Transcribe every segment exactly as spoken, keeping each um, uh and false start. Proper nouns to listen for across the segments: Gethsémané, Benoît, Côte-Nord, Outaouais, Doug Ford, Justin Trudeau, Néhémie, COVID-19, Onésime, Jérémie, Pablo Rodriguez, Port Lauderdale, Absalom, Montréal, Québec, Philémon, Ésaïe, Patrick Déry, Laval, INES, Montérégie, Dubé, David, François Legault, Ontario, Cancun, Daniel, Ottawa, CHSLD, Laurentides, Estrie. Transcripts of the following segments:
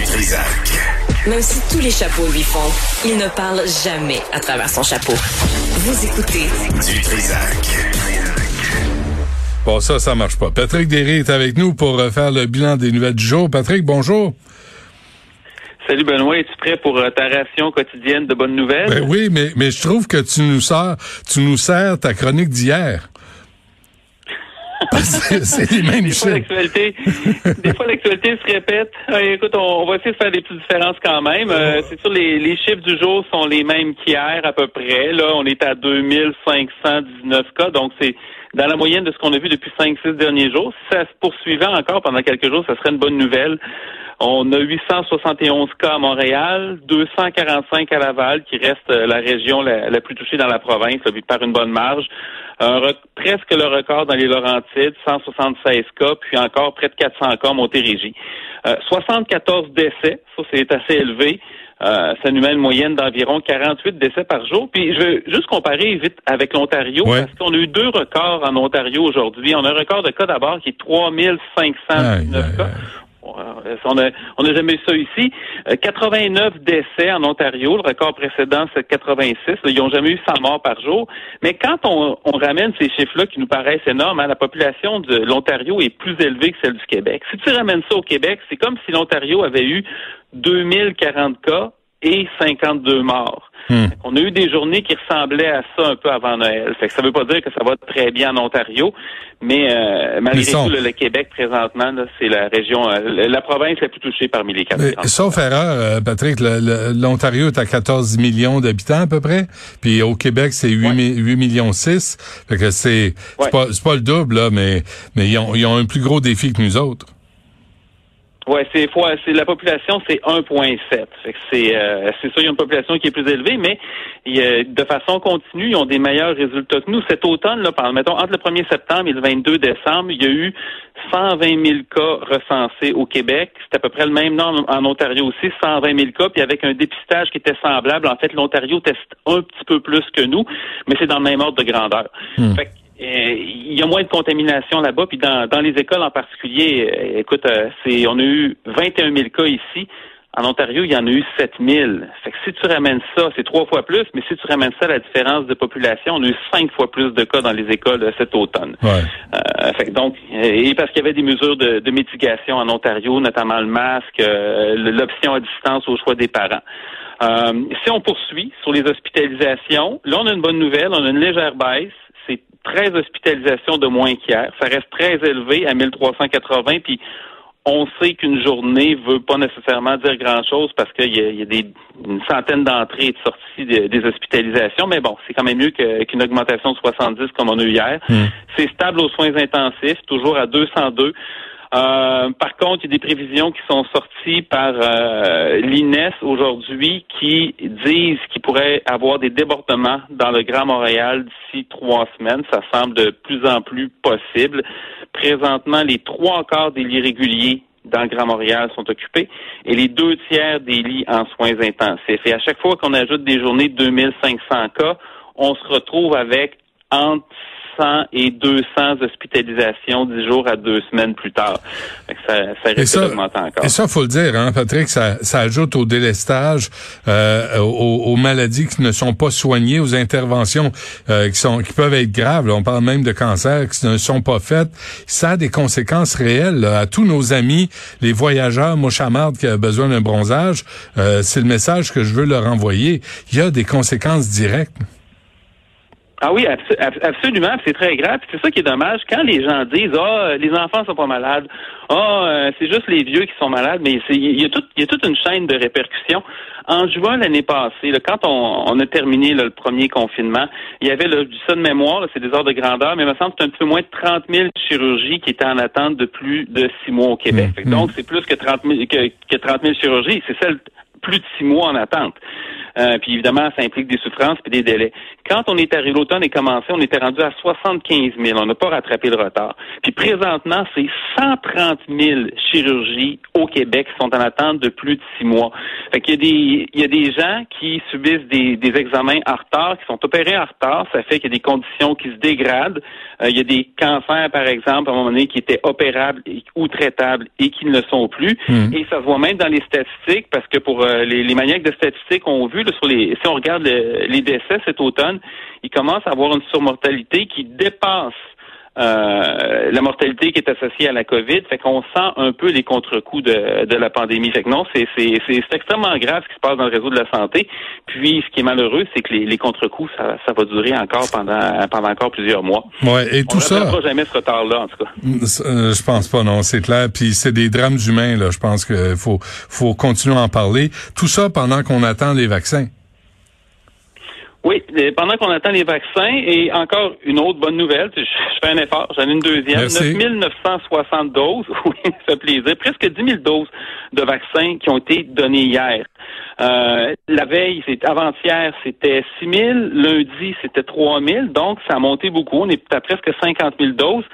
du Trisac. Même si tous les chapeaux lui font, il ne parle jamais à travers son chapeau. Vous écoutez du Trisac. Bon, ça, ça marche pas. Patrick Déry est avec nous pour faire le bilan des nouvelles du jour. Patrick, bonjour. Salut Benoît, es-tu prêt pour euh, ta ration quotidienne de bonnes nouvelles? Ben oui, mais, mais je trouve que tu nous sers, tu nous sers ta chronique d'hier. c'est, c'est les mêmes choses. L'actualité, des fois, l'actualité se répète. Euh, écoute, on, on va essayer de faire des petites différences quand même. Euh, c'est sûr, les, les chiffres du jour sont les mêmes qu'hier à peu près. Là, on est à deux mille cinq cent dix-neuf cas, donc c'est dans la moyenne de ce qu'on a vu depuis cinq six derniers jours. Si ça se poursuivait encore pendant quelques jours, ça serait une bonne nouvelle. On a huit cent soixante et onze cas à Montréal, deux cent quarante-cinq à Laval, qui reste la région la, la plus touchée dans la province, là, par une bonne marge. Un rec- presque le record dans les Laurentides, cent soixante-seize cas, puis encore près de quatre cents cas à Montérégie. Euh, soixante-quatorze décès, ça c'est assez élevé. Euh, ça nous met une moyenne d'environ quarante-huit décès par jour. Puis je veux juste comparer vite avec l'Ontario, ouais. Parce qu'on a eu deux records en Ontario aujourd'hui. On a un record de cas d'abord qui est trois mille cinq cent dix-neuf cas. Aïe. On a, on a jamais eu ça ici. Euh, quatre-vingt-neuf décès en Ontario. Le record précédent, c'est quatre-vingt-six. Là, ils n'ont jamais eu cent morts par jour. Mais quand on, on ramène ces chiffres-là qui nous paraissent énormes, hein, la population de l'Ontario est plus élevée que celle du Québec. Si tu ramènes ça au Québec, c'est comme si l'Ontario avait eu deux mille quarante cas et cinquante-deux morts. Hmm. On a eu des journées qui ressemblaient à ça un peu avant Noël. Fait que ça veut pas dire que ça va très bien en Ontario, mais euh, malgré sont... tout, le, le Québec, présentement, là, c'est la région, euh, la province la plus touchée parmi les quatre. Sauf erreur, Patrick, le, le, l'Ontario est à quatorze millions d'habitants à peu près, puis au Québec, c'est huit, ouais. mi- huit millions six. Fait que c'est, c'est, ouais. pas, c'est pas le double, là, mais, mais ils ont, ils ont un plus gros défi que nous autres. Ouais, c'est fois, c'est la population, c'est un virgule sept. Fait que c'est euh, c'est sûr, il y a une population qui est plus élevée, mais y a, de façon continue, ils ont des meilleurs résultats que nous. Cet automne, là, par, mettons, entre le premier septembre et le vingt-deux décembre, il y a eu cent vingt mille cas recensés au Québec. C'est à peu près le même nombre en Ontario aussi, cent vingt mille cas, puis avec un dépistage qui était semblable. En fait, l'Ontario teste un petit peu plus que nous, mais c'est dans le même ordre de grandeur. Mmh. Fait que il y a moins de contamination là-bas, puis dans, dans les écoles en particulier, écoute, c'est, on a eu vingt et un mille cas ici. En Ontario, il y en a eu sept mille. Fait que si tu ramènes ça, c'est trois fois plus, mais si tu ramènes ça à la différence de population, on a eu cinq fois plus de cas dans les écoles cet automne. Ouais. Euh, fait que donc, et parce qu'il y avait des mesures de, de mitigation en Ontario, notamment le masque, euh, l'option à distance au choix des parents. Euh, si on poursuit sur les hospitalisations, là, on a une bonne nouvelle, on a une légère baisse. C'est treize hospitalisations de moins qu'hier. Ça reste très élevé à mille trois cent quatre-vingts, puis on sait qu'une journée veut pas nécessairement dire grand-chose parce qu'il y a, y a des, une centaine d'entrées et de sorties de, des hospitalisations, mais bon, c'est quand même mieux que, qu'une augmentation de soixante-dix comme on a eu hier. Mmh. C'est stable aux soins intensifs, toujours à deux cent deux. Euh, par contre, il y a des prévisions qui sont sorties par euh, l'I N E S aujourd'hui qui disent qu'il pourrait avoir des débordements dans le Grand Montréal d'ici trois semaines. Ça semble de plus en plus possible. Présentement, les trois quarts des lits réguliers dans le Grand Montréal sont occupés et les deux tiers des lits en soins intensifs. Et à chaque fois qu'on ajoute des journées de deux mille cinq cents cas, on se retrouve avec entre cent et deux cents hospitalisations dix jours à deux semaines plus tard. Ça, ça risque d'augmenter encore. Et ça, faut le dire, hein, Patrick, ça, ça ajoute au délestage, euh, aux, aux maladies qui ne sont pas soignées, aux interventions euh, qui sont, qui peuvent être graves. Là, on parle même de cancers qui ne sont pas faites. Ça a des conséquences réelles là, à tous nos amis, les voyageurs, moi chamarde qui a besoin d'un bronzage. Euh, c'est le message que je veux leur envoyer. Il y a des conséquences directes. Ah oui, abso- absolument, c'est très grave. C'est ça qui est dommage quand les gens disent ah oh, les enfants sont pas malades, ah oh, c'est juste les vieux qui sont malades, mais c'est il y a toute il y a toute une chaîne de répercussions. En juin l'année passée, là, quand on, on a terminé là, le premier confinement, il y avait là, du ça de mémoire, là, c'est des ordres de grandeur, mais il me semble que c'est un peu moins de trente mille chirurgies qui étaient en attente de plus de six mois au Québec. Mmh, mmh. Donc c'est plus que trente mille que, que trente mille chirurgies, c'est celle plus de six mois en attente. Euh, puis évidemment, ça implique des souffrances puis des délais. Quand on est arrivé, l'automne est commencé, on était rendu à soixante-quinze mille. On n'a pas rattrapé le retard. Puis présentement, c'est cent trente mille chirurgies au Québec qui sont en attente de plus de six mois. Fait qu'il y a des, il y a des gens qui subissent des, des examens en retard, qui sont opérés en retard. Ça fait qu'il y a des conditions qui se dégradent. Euh, il y a des cancers, par exemple, à un moment donné, qui étaient opérables et, ou traitables et qui ne le sont plus. Mmh. Et ça se voit même dans les statistiques, parce que pour euh, les, les maniaques de statistiques ont vu, là, sur les, si on regarde le, les décès cet automne, ils commencent à avoir une surmortalité qui dépasse Euh, la mortalité qui est associée à la COVID, fait qu'on sent un peu les contre-coups de, de la pandémie. Fait que non, c'est, c'est, c'est, c'est extrêmement grave ce qui se passe dans le réseau de la santé. Puis, ce qui est malheureux, c'est que les, les contre-coups, ça, ça va durer encore pendant, pendant encore plusieurs mois. Ouais, et on tout ça. On ne rattrapera jamais ce retard-là, en tout cas. Euh, je pense pas, non, c'est clair. Puis, c'est des drames humains, là. Je pense qu'il faut, faut continuer à en parler. Tout ça pendant qu'on attend les vaccins. Oui, pendant qu'on attend les vaccins, et encore une autre bonne nouvelle, je, je fais un effort, j'en ai une deuxième, neuf mille neuf cent soixante doses, oui, ça fait plaisir, presque dix mille doses de vaccins qui ont été données hier. Euh, la veille, c'est, avant-hier, c'était six mille, lundi, c'était trois mille, donc ça a monté beaucoup, on est à presque cinquante mille doses.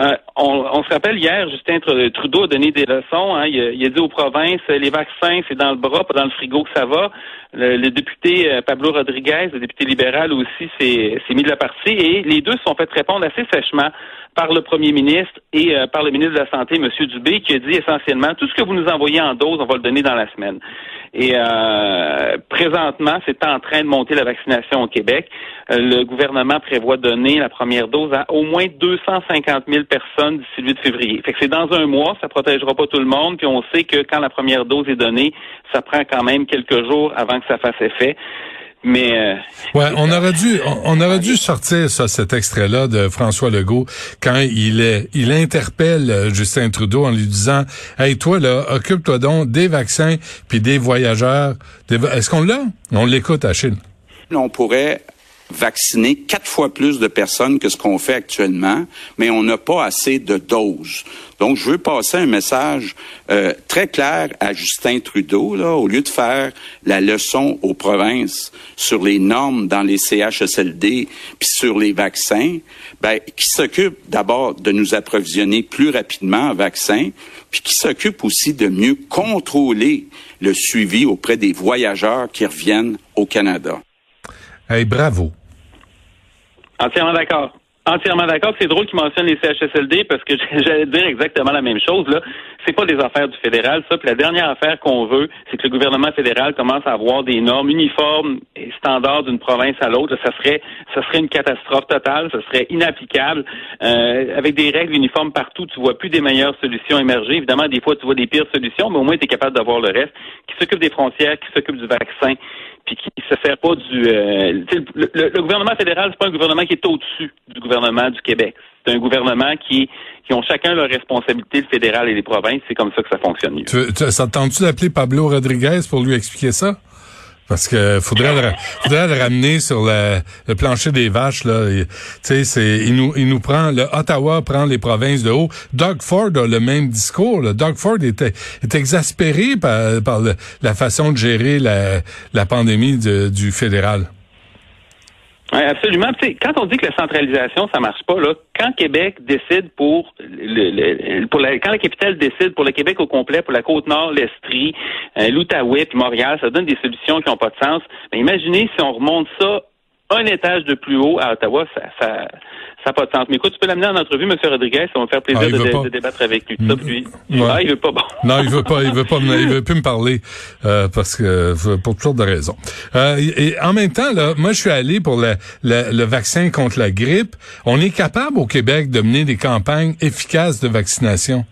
Euh, on, on se rappelle hier, Justin Trudeau a donné des leçons, hein, il, a, il a dit aux provinces, les vaccins, c'est dans le bras, pas dans le frigo que ça va. Le, le député euh, Pablo Rodriguez, le député libéral aussi, s'est, s'est mis de la partie, et les deux se sont fait répondre assez sèchement par le premier ministre et euh, par le ministre de la Santé, M. Dubé, qui a dit essentiellement, tout ce que vous nous envoyez en dose, on va le donner dans la semaine. Et euh, présentement, c'est en train de monter la vaccination au Québec. Euh, le gouvernement prévoit donner la première dose à au moins deux cent cinquante mille personnes d'ici le huit février. Fait que c'est dans un mois, ça protégera pas tout le monde, puis on sait que quand la première dose est donnée, ça prend quand même quelques jours avant que ça fasse effet. Mais euh, ouais, on aurait dû on, on aurait dû sortir ça, cet extrait-là de François Legault quand il est il interpelle Justin Trudeau en lui disant, hey, toi là, occupe-toi donc des vaccins puis des voyageurs. Des... Est-ce qu'on l'a? On l'écoute, Achille. On pourrait vacciner quatre fois plus de personnes que ce qu'on fait actuellement, mais on n'a pas assez de doses. Donc, je veux passer un message euh, très clair à Justin Trudeau, là, au lieu de faire la leçon aux provinces sur les normes dans les C H S L D puis sur les vaccins, ben, qui s'occupe d'abord de nous approvisionner plus rapidement en vaccins, puis qui s'occupe aussi de mieux contrôler le suivi auprès des voyageurs qui reviennent au Canada. Hey, bravo. Entièrement d'accord. Entièrement d'accord. C'est drôle qu'il mentionne les C H S L D parce que j'allais dire exactement la même chose, là. C'est pas des affaires du fédéral, ça. Puis la dernière affaire qu'on veut, c'est que le gouvernement fédéral commence à avoir des normes uniformes et standards d'une province à l'autre. Ça serait, ça serait une catastrophe totale. Ça serait inapplicable. Euh, avec des règles uniformes partout, tu vois plus des meilleures solutions émerger. Évidemment, des fois, tu vois des pires solutions, mais au moins, tu es capable d'avoir le reste. Qui s'occupe des frontières, qui s'occupe du vaccin, puis qui se sert pas du... Euh, le, le, le gouvernement fédéral, c'est pas un gouvernement qui est au-dessus du gouvernement du Québec. C'est un gouvernement qui, qui ont chacun leurs responsabilités, le fédéral et les provinces. C'est comme ça que ça fonctionne mieux. Tu, tu, ça tente-tu d'appeler Pablo Rodriguez pour lui expliquer ça? Parce que faudrait le, faudrait le ramener sur le, le plancher des vaches, là. Tu sais, c'est, il nous, il nous prend, le Ottawa prend les provinces de haut. Doug Ford a le même discours, là. Doug Ford était, est exaspéré par, par le, la façon de gérer la, la pandémie de, du fédéral. Oui, absolument. T'sais, quand on dit que la centralisation, ça marche pas, là, quand Québec décide pour le, le pour la quand la capitale décide pour le Québec au complet, pour la Côte-Nord, l'Estrie, euh, l'Outaouais puis Montréal, ça donne des solutions qui n'ont pas de sens. Mais imaginez si on remonte ça un étage de plus haut à Ottawa, ça ça ça n'a pas de sens. Mais écoute, tu peux l'amener en entrevue, M. Rodriguez, ça va me faire plaisir ah, de, dé- de débattre avec lui. Ça, puis, ouais. Ah, il veut pas. Bon. Non, il veut pas, il veut pas, il veut plus me parler euh, parce que pour toutes sortes de raisons. Euh, et, et en même temps, là, moi, je suis allé pour le, le, le vaccin contre la grippe. On est capable au Québec de mener des campagnes efficaces de vaccination.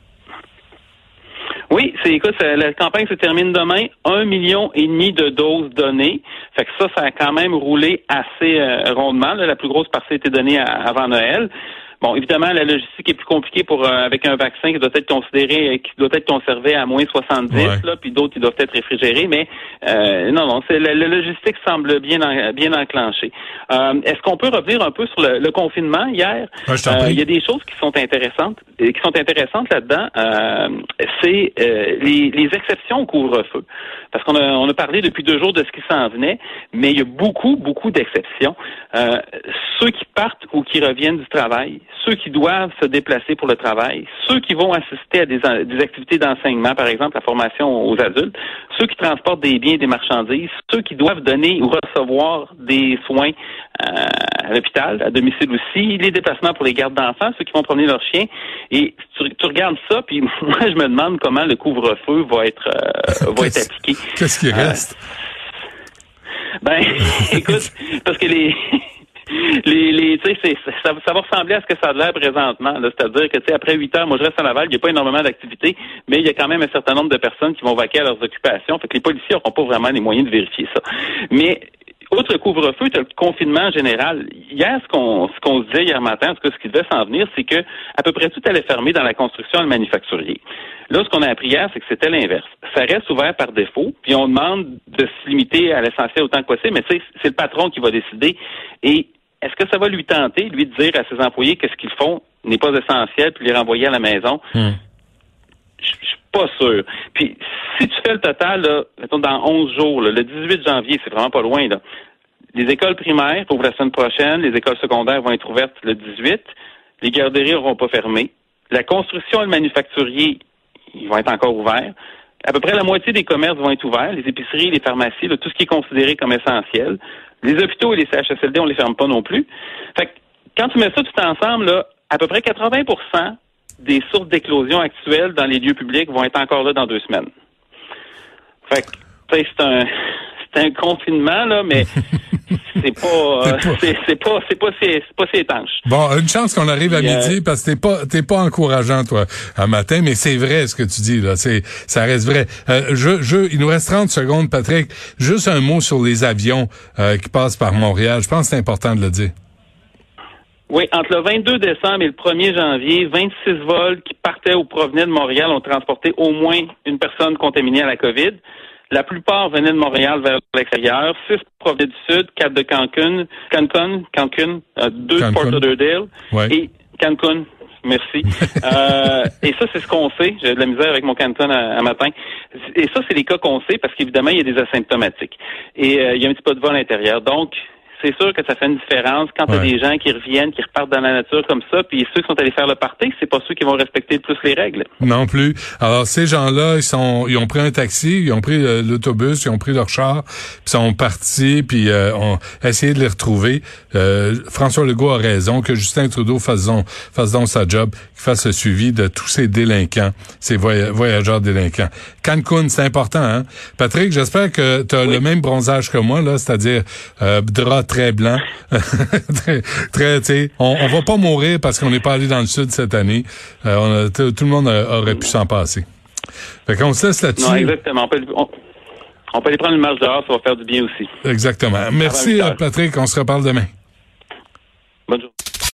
Oui, c'est, écoute, ça, la campagne se termine demain. Un million et demi de doses données. Fait que ça, ça a quand même roulé assez euh, rondement. Là, la plus grosse partie a été donnée à, avant Noël. Bon, évidemment, la logistique est plus compliquée pour euh, avec un vaccin qui doit être considéré, qui doit être conservé à moins soixante-dix, ouais. Là, puis d'autres qui doivent être réfrigérés, mais euh, non, non, c'est, la, la logistique semble bien en, bien enclenchée. Euh, est-ce qu'on peut revenir un peu sur le, le confinement hier? Ouais, euh, il y a des choses qui sont intéressantes, qui sont intéressantes là-dedans. Euh, c'est euh, les, les exceptions au couvre-feu, parce qu'on a, on a parlé depuis deux jours de ce qui s'en venait, mais il y a beaucoup, beaucoup d'exceptions. Euh, ceux qui partent ou qui reviennent du travail, ceux qui doivent se déplacer pour le travail, ceux qui vont assister à des, des activités d'enseignement, par exemple la formation aux adultes, ceux qui transportent des biens et des marchandises, ceux qui doivent donner ou recevoir des soins euh, à l'hôpital, à domicile aussi, les déplacements pour les gardes d'enfants, ceux qui vont promener leurs chiens. Et tu, tu regardes ça, puis moi, je me demande comment le couvre-feu va être, euh, va être appliqué. Qu'est-ce qui reste? Euh, ben, écoute, parce que les... Les, les, tu sais, ça, ça va ressembler à ce que ça a l'air présentement, là. C'est-à-dire que, tu sais, après huit heures, moi, je reste à Laval, il n'y a pas énormément d'activités, mais il y a quand même un certain nombre de personnes qui vont vaquer à leurs occupations. Fait que les policiers n'auront pas vraiment les moyens de vérifier ça. Mais, autre couvre-feu, tu as le confinement général. Hier, ce qu'on, ce qu'on se disait hier matin, en tout cas, ce qui devait s'en venir, c'est que, à peu près tout allait fermer dans la construction et le manufacturier. Là, ce qu'on a appris hier, c'est que c'était l'inverse. Ça reste ouvert par défaut, puis on demande de se limiter à l'essentiel autant que possible, mais tu sais, c'est le patron qui va décider. Et, est-ce que ça va lui tenter, lui, de dire à ses employés que ce qu'ils font n'est pas essentiel, puis les renvoyer à la maison? Mmh. Je suis pas sûr. Puis, si tu fais le total, là, mettons, dans onze jours, là, le dix-huit janvier, c'est vraiment pas loin, là. Les écoles primaires ouvrent la semaine prochaine, les écoles secondaires vont être ouvertes le dix-huit, les garderies n'auront pas fermé, la construction et le manufacturier, ils vont être encore ouverts. À peu près la moitié des commerces vont être ouverts, les épiceries, les pharmacies, là, tout ce qui est considéré comme essentiel. Les hôpitaux et les C H S L D, on les ferme pas non plus. Fait que, quand tu mets ça tout ensemble, là, à peu près quatre-vingts pour cent des sources d'éclosion actuelles dans les lieux publics vont être encore là dans deux semaines. Fait que, tu sais, c'est un, c'est un confinement, là, mais c'est pas, euh, c'est, c'est pas, c'est pas, c'est, c'est pas si étanche. Bon, une chance qu'on arrive à euh... midi, parce que t'es pas, t'es pas encourageant, toi, à matin, mais c'est vrai ce que tu dis, là. C'est, ça reste vrai. Euh, je, je, il nous reste trente secondes, Patrick. Juste un mot sur les avions, euh, qui passent par Montréal. Je pense que c'est important de le dire. Oui, entre le vingt-deux décembre et le premier janvier, vingt-six vols qui partaient ou provenaient de Montréal ont transporté au moins une personne contaminée à la COVID. La plupart venaient de Montréal vers l'extérieur, six provenaient du sud, quatre de Cancun, Cancun, Cancun, euh, deux Cancun. De Port Lauderdale, ouais. Et Cancun. Merci. euh, et ça, c'est ce qu'on sait. J'ai de la misère avec mon Cancun à, à matin. Et ça, c'est les cas qu'on sait parce qu'évidemment, il y a des asymptomatiques. Et euh, il y a un petit peu de vol à l'intérieur. Donc, c'est sûr que ça fait une différence quand ouais. T'as des gens qui reviennent, qui repartent dans la nature comme ça, puis ceux qui sont allés faire le party, c'est pas ceux qui vont respecter le plus les règles. Non plus. Alors, ces gens-là, ils sont, ils ont pris un taxi, ils ont pris euh, l'autobus, ils ont pris leur char, puis sont partis, puis euh, ont essayé de les retrouver. Euh, François Legault a raison, que Justin Trudeau fasse donc, fasse donc sa job, qu'il fasse le suivi de tous ces délinquants, ces voy- voyageurs délinquants. Cancun, c'est important, hein? Patrick, j'espère que t'as oui. le même bronzage que moi, là, c'est-à-dire euh, drap très blanc. très, très, tu sais, on, on va pas mourir parce qu'on n'est pas allé dans le sud cette année. Euh, on a, tout le monde a, aurait pu s'en passer. Fait qu'on se laisse là-dessus. Non, exactement. On peut, on, on peut aller prendre une marche dehors, ça va faire du bien aussi. Exactement. Merci, Patrick. On se reparle demain.